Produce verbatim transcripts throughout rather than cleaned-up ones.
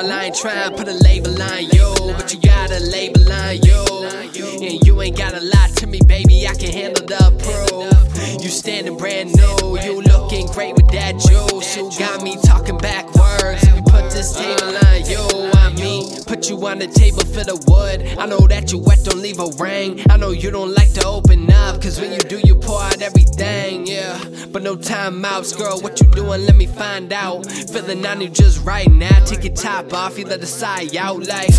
Caroline, try and put a label on you, but you got a label on you, and you ain't gotta lie to me, baby, I can handle the proof. You standing brand new, you looking great with that juice. You got me talking backwards, if you put this table on you, I mean, put you on the table for the wood. I know that you wet, don't leave a ring. I know you don't like to open up, cause when you do, you pour out everything, yeah. But no timeouts, girl, what you doing, let me find out. Feeling on you just right now, take your top off, you let the side out like.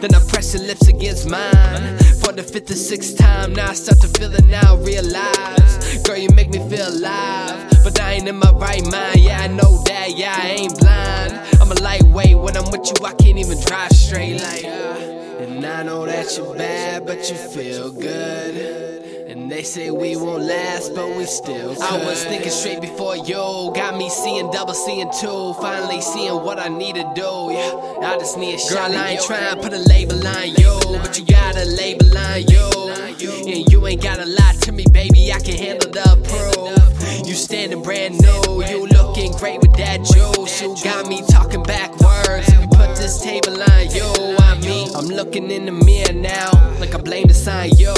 Then I press your lips against mine for the fifth or sixth time, now I start to feel it, now I realize. Girl, you make me feel alive, but I ain't in my right mind, yeah, I know that, yeah, I ain't blind. I'm a lightweight, when I'm with you, I can't even drive straight like. And I know that you're bad, but you feel good. And they say we won't last, but we still could. I was thinking straight before you. Got me seeing double, seeing two. Finally seeing what I need to do, yeah. I just need a shot. Girl, I ain't trying to put a label on you, but you got a label on you, and you ain't gotta lie to me, baby, I can handle the proof. You standing brand new, you looking great with that juice. You got me talking backwards, if you put this table on you, I mean, I'm looking in the mirror now, like I blame this on you.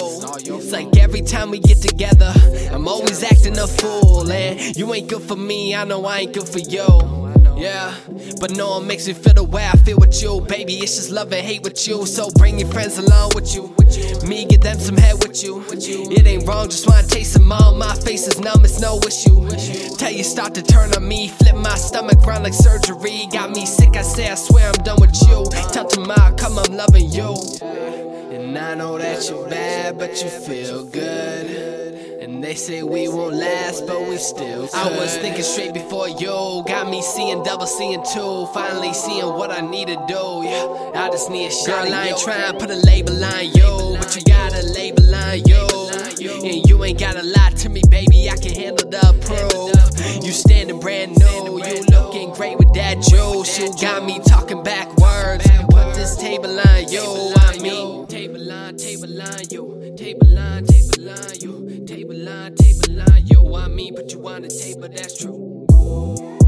It's like every time we get together, I'm always acting a fool, and you ain't good for me, I know I ain't good for you. Yeah, but no one makes me feel the way I feel with you, baby. It's just love and hate with you, so bring your friends along with you. Me, get them some head with you. It ain't wrong, just wanna taste them all. My face is numb, it's no issue. Till you start to turn on me, flip my stomach round like surgery. Got me sick, I say I swear I'm done with you. Tell tomorrow, come, I'm loving you. And I know that you're bad, but you feel good. And they say we won't last, but we still could. I was thinking straight before you. Got me seeing double, seeing two. Finally seeing what I need to do, yeah. I just need a shot. Girl, I ain't trying to put a label on you, but you got a label on you, and you ain't gotta lie to me, baby, I can handle the proof. You standing brand new, you looking great with that juice. You got me talking backwards, and put this table on you, I mean. Table on, table on you, table on, table on you, table on, table on you, I mean, put you on the table, that's true.